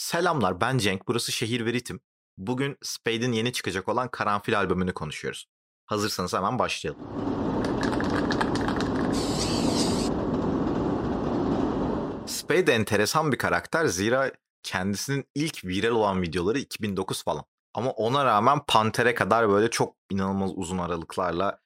Selamlar, ben Cenk, burası Şehir ve Ritim. Bugün Spade'in yeni çıkacak olan Karanfil albümünü konuşuyoruz. Hazırsanız hemen başlayalım. Spade enteresan bir karakter, zira kendisinin ilk viral olan videoları 2009 falan. Ama ona rağmen Pantera kadar böyle çok inanılmaz uzun aralıklarla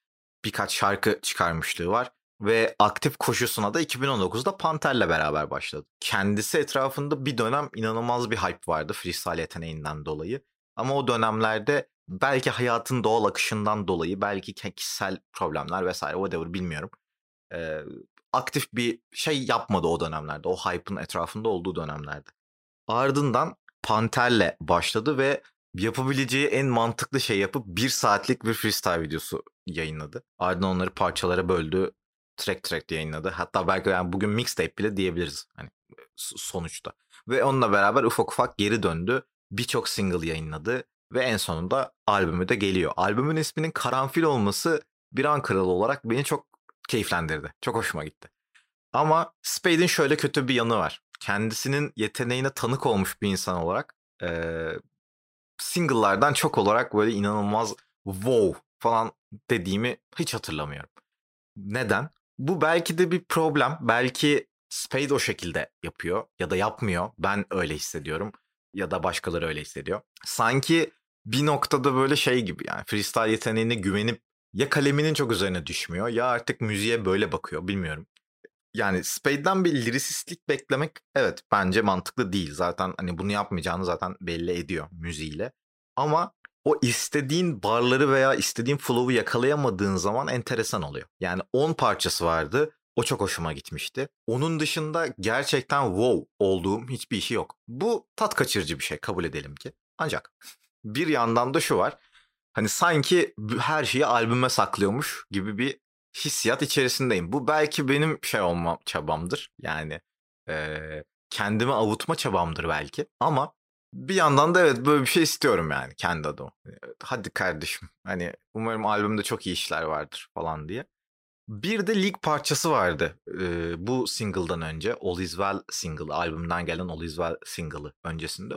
birkaç şarkı çıkarmışlığı var. Ve aktif koşusuna da 2019'da Panter'le beraber başladı. Kendisi etrafında bir dönem inanılmaz bir hype vardı freestyle yeteneğinden dolayı. Ama o dönemlerde belki hayatın doğal akışından dolayı, belki kişisel problemler vesaire, whatever, bilmiyorum. Aktif bir şey yapmadı o dönemlerde, o hype'ın etrafında olduğu dönemlerde. Ardından Panter'le başladı ve yapabileceği en mantıklı şey yapıp 1 saatlik bir freestyle videosu yayınladı. Ardından onları parçalara böldü. Track yayınladı. Hatta belki yani bugün mixtape bile diyebiliriz hani sonuçta. Ve onunla beraber ufak ufak geri döndü. Birçok single yayınladı ve en sonunda albümü de geliyor. Albümün isminin Karanfil olması bir Ankaralı olarak beni çok keyiflendirdi. Çok hoşuma gitti. Ama Spade'in şöyle kötü bir yanı var. Kendisinin yeteneğine tanık olmuş bir insan olarak single'lardan çok olarak böyle inanılmaz wow falan dediğimi hiç hatırlamıyorum. Neden? Bu belki de bir problem. Belki Spade o şekilde yapıyor ya da yapmıyor. Ben öyle hissediyorum ya da başkaları öyle hissediyor. Sanki bir noktada böyle şey gibi, yani freestyle yeteneğine güvenip ya kaleminin çok üzerine düşmüyor ya artık müziğe böyle bakıyor, bilmiyorum. Yani Spade'den bir lirisistlik beklemek evet bence mantıklı değil. Zaten hani bunu yapmayacağını zaten belli ediyor müziğiyle. Ama o istediğin barları veya istediğin flow'u yakalayamadığın zaman enteresan oluyor. Yani 10 parçası vardı. O çok hoşuma gitmişti. Onun dışında gerçekten wow olduğum hiçbir işi yok. Bu tat kaçırıcı bir şey, kabul edelim ki. Ancak bir yandan da şu var. Hani sanki her şeyi albüme saklıyormuş gibi bir hissiyat içerisindeyim. Bu belki benim şey olma çabamdır. Yani kendimi avutma çabamdır belki. Ama bir yandan da evet böyle bir şey istiyorum yani kendi adıma. Hadi kardeşim hani umarım albümde çok iyi işler vardır falan diye. Bir de Leak parçası vardı bu single'dan önce. All Is Well single'ı, albümden gelen All Is Well single'ı öncesinde.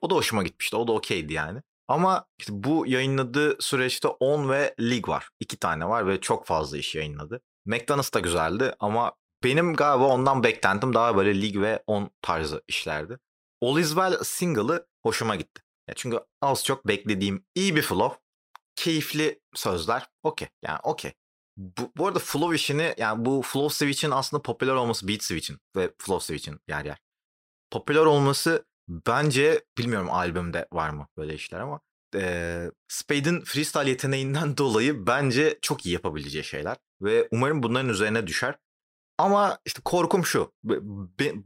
O da hoşuma gitmişti, o da okeydi yani. Ama işte bu yayınladığı süreçte On ve Leak var. 2 tane var ve çok fazla iş yayınladı. McDonald's da güzeldi ama benim galiba ondan beklentim daha böyle Leak ve On tarzı işlerdi. All Is Well single'ı hoşuma gitti. Ya çünkü az çok beklediğim iyi bir flow, keyifli sözler, okey. Yani okey. Bu arada flow işini, yani bu flow switch'in aslında popüler olması, beat switch'in ve flow switch'in yer yer popüler olması bence, bilmiyorum albümde var mı böyle işler ama Spade'in freestyle yeteneğinden dolayı bence çok iyi yapabileceği şeyler ve umarım bunların üzerine düşer. Ama işte korkum şu,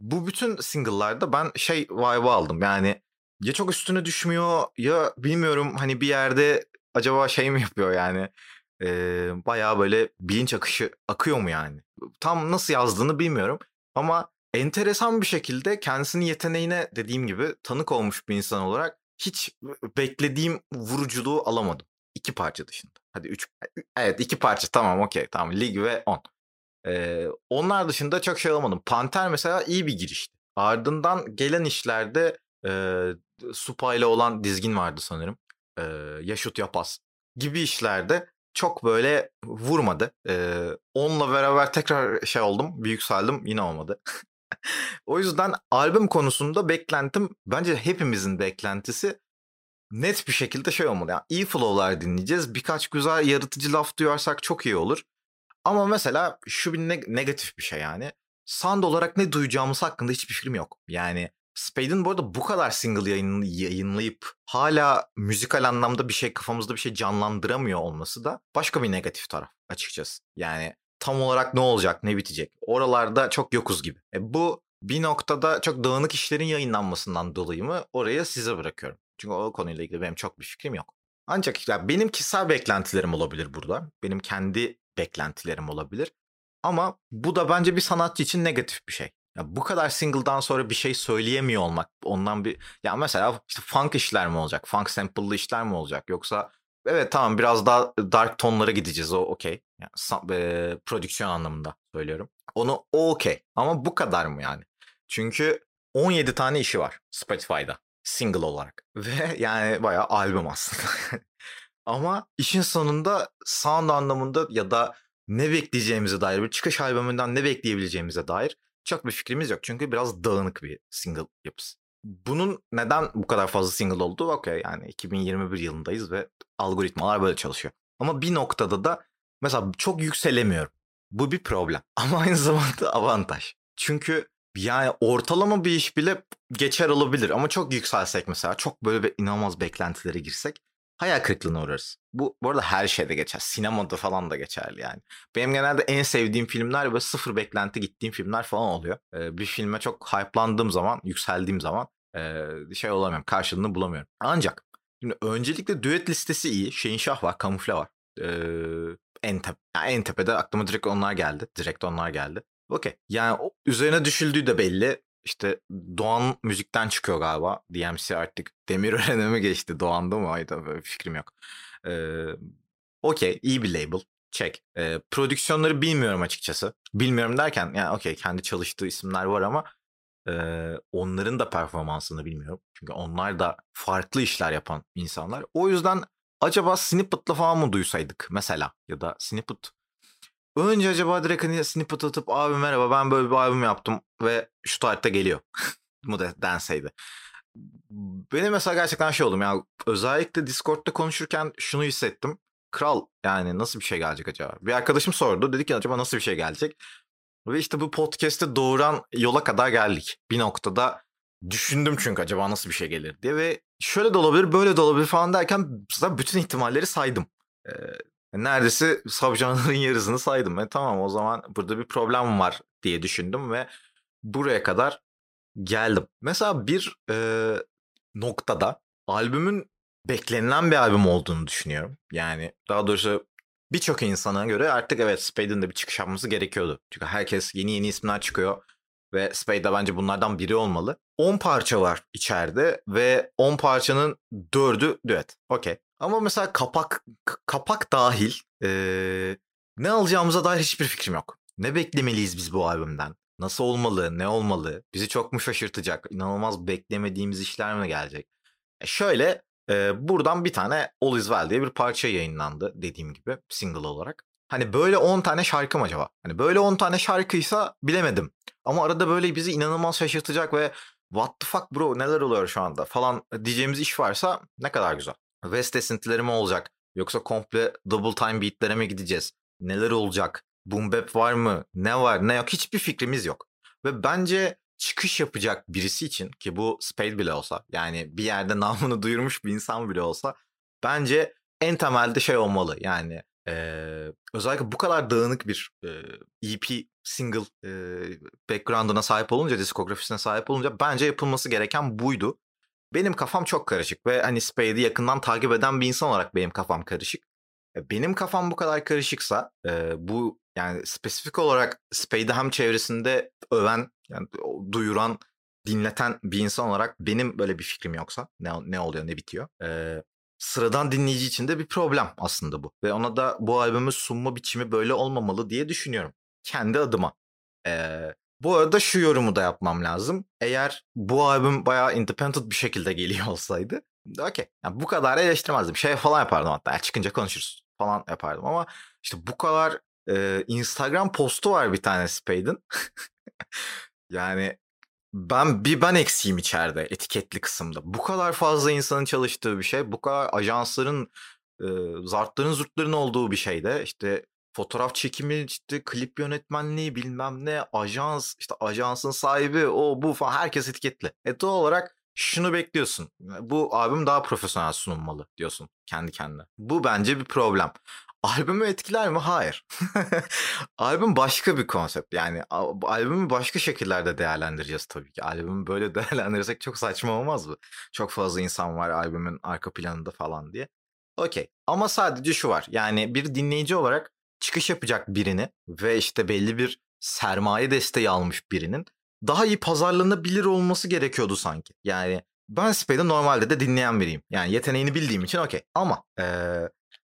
bu bütün single'larda ben şey vibe'ı aldım yani, ya çok üstüne düşmüyor ya bilmiyorum hani bir yerde acaba şey mi yapıyor yani bayağı böyle bilinç akışı akıyor mu yani, tam nasıl yazdığını bilmiyorum ama enteresan bir şekilde kendisinin yeteneğine dediğim gibi tanık olmuş bir insan olarak hiç beklediğim vuruculuğu alamadım 2 parça dışında. Hadi 3, evet 2 parça tamam okey tamam, League ve On. Onlar dışında çok şey alamadım. Panter mesela iyi bir girişti. Ardından gelen işlerde Supa'yla olan dizgin vardı sanırım. Yaşut Yapaz gibi işlerde çok böyle vurmadı. Onunla beraber tekrar şey oldum. Bir yükseldim, yine olmadı. O yüzden albüm konusunda beklentim, bence hepimizin beklentisi net bir şekilde şey olmalı. Yani iyi flow'lar dinleyeceğiz. Birkaç güzel yaratıcı laf duyarsak çok iyi olur. Ama mesela şu bir negatif bir şey yani. Sound olarak ne duyacağımız hakkında hiçbir fikrim yok. Yani Spade'in bu arada bu kadar single yayınlayıp hala müzikal anlamda bir şey, kafamızda bir şey canlandıramıyor olması da başka bir negatif taraf açıkçası. Yani tam olarak ne olacak, ne bitecek? Oralarda çok yokuz gibi. Bu bir noktada çok dağınık işlerin yayınlanmasından dolayı mı, oraya size bırakıyorum. Çünkü o konuyla ilgili benim çok bir fikrim yok. Ancak yani benim kişisel beklentilerim olabilir burada. Benim kendi beklentilerim olabilir. Ama bu da bence bir sanatçı için negatif bir şey. Ya bu kadar single'dan sonra bir şey söyleyemiyor olmak, ondan bir, ya mesela işte funk işler mi olacak? Funk sample'lı işler mi olacak? Yoksa evet tamam biraz daha dark tonlara gideceğiz, o okey. Yani, prodüksiyon anlamında söylüyorum. Onu o okey. Ama bu kadar mı yani? Çünkü 17 tane işi var Spotify'da single olarak. Ve yani bayağı albüm aslında. Ama işin sonunda sound anlamında ya da ne bekleyeceğimize dair, bir çıkış albümünden ne bekleyebileceğimize dair çok bir fikrimiz yok. Çünkü biraz dağınık bir single yapısı. Bunun neden bu kadar fazla single olduğu okey, yani 2021 yılındayız ve algoritmalar böyle çalışıyor. Ama bir noktada da mesela çok yükselemiyorum. Bu bir problem ama aynı zamanda avantaj. Çünkü yani ortalama bir iş bile geçer olabilir ama çok yükselsek mesela, çok böyle bir inanılmaz beklentilere girsek hayal kırıklığına uğrarız. Bu arada her şeyde geçer. Sinemada falan da geçerli yani. Benim genelde en sevdiğim filmler ve sıfır beklenti gittiğim filmler falan oluyor. Bir filme çok hype'landığım zaman, yükseldiğim zaman şey olamıyorum, karşılığını bulamıyorum. Ancak şimdi öncelikle düet listesi iyi. Şenşah var, Kamufl var. En tepede aklıma direkt onlar geldi. Okey. Yani üzerine düşüldüğü de belli. İşte Doğan müzikten çıkıyor galiba. DMC artık Demirören'e mi geçti? Doğan'da mı? Hayda, böyle bir fikrim yok. Okey. iyi bir label. Check. Prodüksiyonları bilmiyorum açıkçası. Bilmiyorum derken yani okey, kendi çalıştığı isimler var ama onların da performansını bilmiyorum. Çünkü onlar da farklı işler yapan insanlar. O yüzden acaba snippet'la falan mı duysaydık mesela? Ya da snippet önce acaba direkt hani snippet atıp abi merhaba ben böyle bir albüm yaptım ve şu tarihte geliyor mu denseydi. Benim mesela gerçekten şey oldum ya, özellikle Discord'da konuşurken şunu hissettim. Kral yani nasıl bir şey gelecek acaba? Bir arkadaşım sordu, dedik ya acaba nasıl bir şey gelecek? Ve işte bu podcast'te doğuran yola kadar geldik. Bir noktada düşündüm çünkü acaba nasıl bir şey gelir diye ve şöyle de olabilir böyle de olabilir falan derken bütün ihtimalleri saydım. Neredeyse savcıların yarısını saydım. Tamam o zaman burada bir problem var diye düşündüm ve buraya kadar geldim. Mesela bir noktada albümün beklenilen bir albüm olduğunu düşünüyorum. Yani daha doğrusu birçok insana göre artık evet Spade'in de bir çıkış yapması gerekiyordu. Çünkü herkes yeni isimler çıkıyor ve Spade'de bence bunlardan biri olmalı. 10 parça var içeride ve 10 parçanın 4'ü düet. Okey. Ama mesela kapak dahil ne alacağımıza dair hiçbir fikrim yok. Ne beklemeliyiz biz bu albümden? Nasıl olmalı? Ne olmalı? Bizi çok mu şaşırtacak? İnanılmaz beklemediğimiz işler mi gelecek? Şöyle buradan bir tane All Is Well diye bir parça yayınlandı dediğim gibi single olarak. Hani böyle 10 tane şarkım acaba? Hani böyle 10 tane şarkıysa bilemedim. Ama arada böyle bizi inanılmaz şaşırtacak ve what the fuck bro neler oluyor şu anda falan diyeceğimiz iş varsa ne kadar güzel. West esintileri mi olacak? Yoksa komple double time beatlere mi gideceğiz? Neler olacak? Boom bap var mı? Ne var ne yok? Hiçbir fikrimiz yok. Ve bence çıkış yapacak birisi için ki bu Spade bile olsa yani bir yerde namını duyurmuş bir insan bile olsa bence en temelde şey olmalı. Yani özellikle bu kadar dağınık bir EP single background'ına sahip olunca, diskografisine sahip olunca bence yapılması gereken buydu. Benim kafam çok karışık ve hani Spade'i yakından takip eden bir insan olarak benim kafam karışık. Benim kafam bu kadar karışıksa bu yani spesifik olarak Spade'i hem çevresinde öven, yani duyuran, dinleten bir insan olarak benim böyle bir fikrim yoksa ne oluyor ne bitiyor. Sıradan dinleyici için de bir problem aslında bu. Ve ona da bu albümü sunma biçimi böyle olmamalı diye düşünüyorum. Kendi adıma. Bu arada şu yorumu da yapmam lazım. Eğer bu albüm bayağı independent bir şekilde geliyor olsaydı okey. Yani bu kadar eleştirmezdim. Şey falan yapardım hatta. Yani çıkınca konuşuruz falan yapardım ama işte bu kadar Instagram postu var bir tane Spade'in. Yani ben eksiyim içeride etiketli kısımda. Bu kadar fazla insanın çalıştığı bir şey. Bu kadar ajansların zartların zurtların olduğu bir şeyde işte fotoğraf çekimi, işte klip yönetmenliği bilmem ne, ajans, işte ajansın sahibi o bu falan herkes etiketli. Doğal olarak şunu bekliyorsun. Bu albüm daha profesyonel sunulmalı diyorsun kendi kendine. Bu bence bir problem. Albümü etkiler mi? Hayır. Albüm başka bir konsept. Yani albümü başka şekillerde değerlendireceğiz tabii ki. Albümü böyle değerlendirirsek çok saçma olmaz mı? Çok fazla insan var albümün arka planında falan diye. Okey. Ama sadece şu var. Yani bir dinleyici olarak çıkış yapacak birini ve işte belli bir sermaye desteği almış birinin daha iyi pazarlanabilir olması gerekiyordu sanki. Yani ben Spade'i normalde de dinleyen biriyim. Yani yeteneğini bildiğim için okey. Ama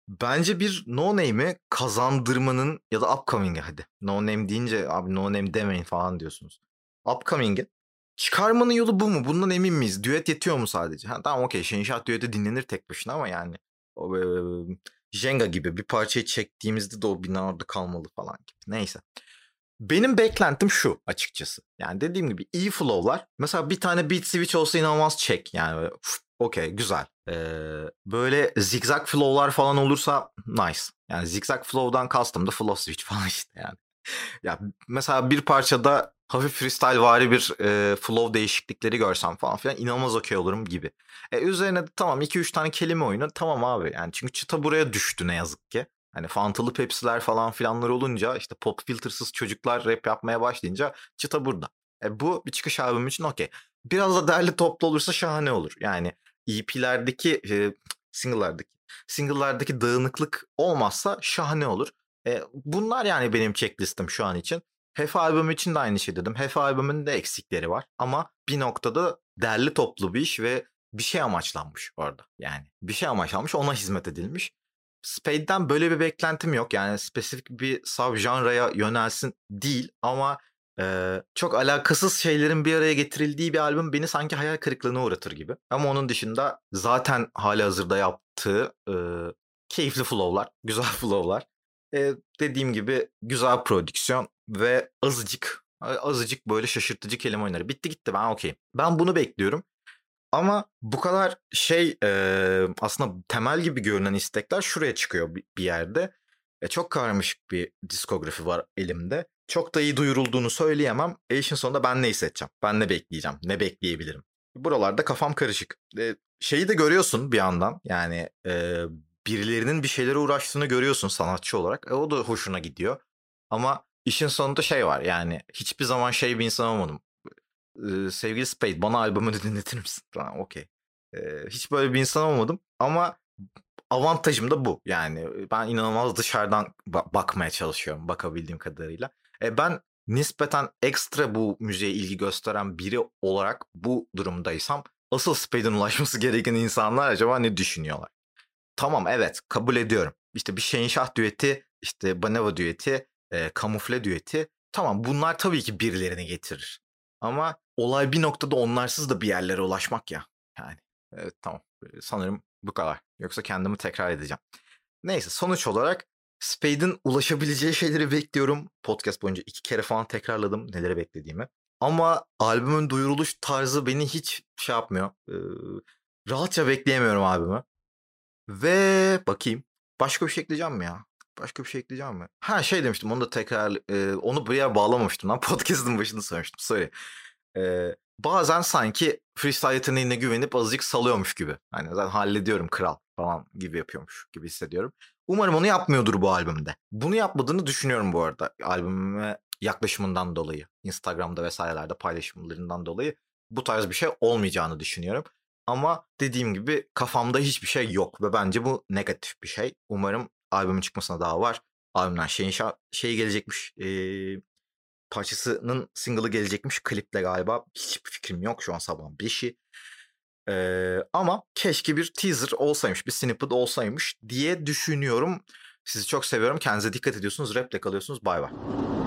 bence bir no name'i kazandırmanın ya da upcoming'i hadi. No name deyince abi no name demeyin falan diyorsunuz. Upcoming'i Çıkarmanın yolu bu mu? Bundan emin miyiz? Düet yetiyor mu sadece? Ha, tamam okey. Şenşah düeti dinlenir tek başına ama yani o Jenga gibi bir parçayı çektiğimizde de o bina orada kalmalı falan gibi. Neyse. Benim beklentim şu açıkçası. Yani dediğim gibi iyi flow'lar. Mesela bir tane beat switch olsa inanılmaz çek. Yani okey güzel. Böyle zigzag flow'lar falan olursa nice. Yani zigzag flow'dan kastım da flow switch falan işte yani. Ya mesela bir parçada hafif freestylevari bir flow değişiklikleri görsem falan filan inanılmaz okey olurum gibi. Üzerine de tamam 2-3 tane kelime oyunu tamam abi. Yani çünkü çıta buraya düştü ne yazık ki. Hani fantalı pepsiler falan filanlar olunca işte pop filtersız çocuklar rap yapmaya başlayınca çıta burada. Bu bir çıkış albüm için okey. Biraz da derli toplu olursa şahane olur. Yani EP'lerdeki single'lardaki dağınıklık olmazsa şahane olur. Bunlar yani benim checklistim şu an için. Hefa albümü için de aynı şey dedim. Hefa albümünün de eksikleri var. Ama bir noktada derli toplu bir iş ve bir şey amaçlanmış orada. Yani bir şey amaçlanmış, ona hizmet edilmiş. Spade'den böyle bir beklentim yok. Yani spesifik bir subgenre'ya yönelsin değil ama çok alakasız şeylerin bir araya getirildiği bir albüm beni sanki hayal kırıklığına uğratır gibi. Ama onun dışında zaten halihazırda yaptığı keyifli flow'lar, güzel flow'lar. Dediğim gibi güzel prodüksiyon ve azıcık böyle şaşırtıcı kelime oyunları. Bitti gitti, ben okeyim. Ben bunu bekliyorum. Ama bu kadar aslında temel gibi görünen istekler şuraya çıkıyor bir yerde. Çok karmaşık bir diskografi var elimde. Çok da iyi duyurulduğunu söyleyemem. İşin sonunda ben ne hissedeceğim? Ben ne bekleyeceğim? Ne bekleyebilirim? Buralarda kafam karışık. Şeyi de görüyorsun bir yandan. Yani birilerinin bir şeylere uğraştığını görüyorsun sanatçı olarak. O da hoşuna gidiyor. Ama işin sonunda şey var. Yani hiçbir zaman şey bir insan olmadım. Sevgili Spade bana albümü de dinletir misin? Tamam okey. Hiç böyle bir insan olmadım. Ama avantajım da bu. Yani ben inanılmaz dışarıdan bakmaya çalışıyorum. Bakabildiğim kadarıyla. Ben nispeten ekstra bu müziğe ilgi gösteren biri olarak bu durumdaysam asıl Spade'in ulaşması gereken insanlar acaba ne düşünüyorlar? Tamam evet kabul ediyorum. İşte bir Şenşah düeti, işte Baneva düeti, Kamufl düeti. Tamam bunlar tabii ki birilerini getirir. Ama olay bir noktada onlarsız da bir yerlere ulaşmak ya. Yani evet tamam sanırım bu kadar. Yoksa kendimi tekrar edeceğim. Neyse sonuç olarak Spade'in ulaşabileceği şeyleri bekliyorum. Podcast boyunca 2 kere falan tekrarladım neleri beklediğimi. Ama albümün duyuruluş tarzı beni hiç şey yapmıyor. Rahatça bekleyemiyorum albümü. Ve bakayım başka bir şey ekleyeceğim mi ya? Başka bir şey ekleyeceğim mi? Ha şey demiştim onu da tekrar onu buraya bağlamamıştım lan podcast'ın başında söylemiştim. Sorry. Bazen sanki freestyle yeteneğine güvenip azıcık salıyormuş gibi. Hani zaten hallediyorum kral falan gibi yapıyormuş gibi hissediyorum. Umarım onu yapmıyordur bu albümde. Bunu yapmadığını düşünüyorum bu arada. Albüme yaklaşımından dolayı. Instagram'da vesairelerde paylaşımlarından dolayı bu tarz bir şey olmayacağını düşünüyorum. Ama dediğim gibi kafamda hiçbir şey yok ve bence bu negatif bir şey. Umarım albümün çıkmasına daha var. Albümden şey gelecekmiş. Parçasının single'ı gelecekmiş. Kliple galiba. Hiçbir fikrim yok şu an sabahın 5'i. Ama keşke bir teaser olsaymış. Bir snippet olsaymış diye düşünüyorum. Sizi çok seviyorum. Kendinize dikkat ediyorsunuz. Rap'le kalıyorsunuz. Bay bay.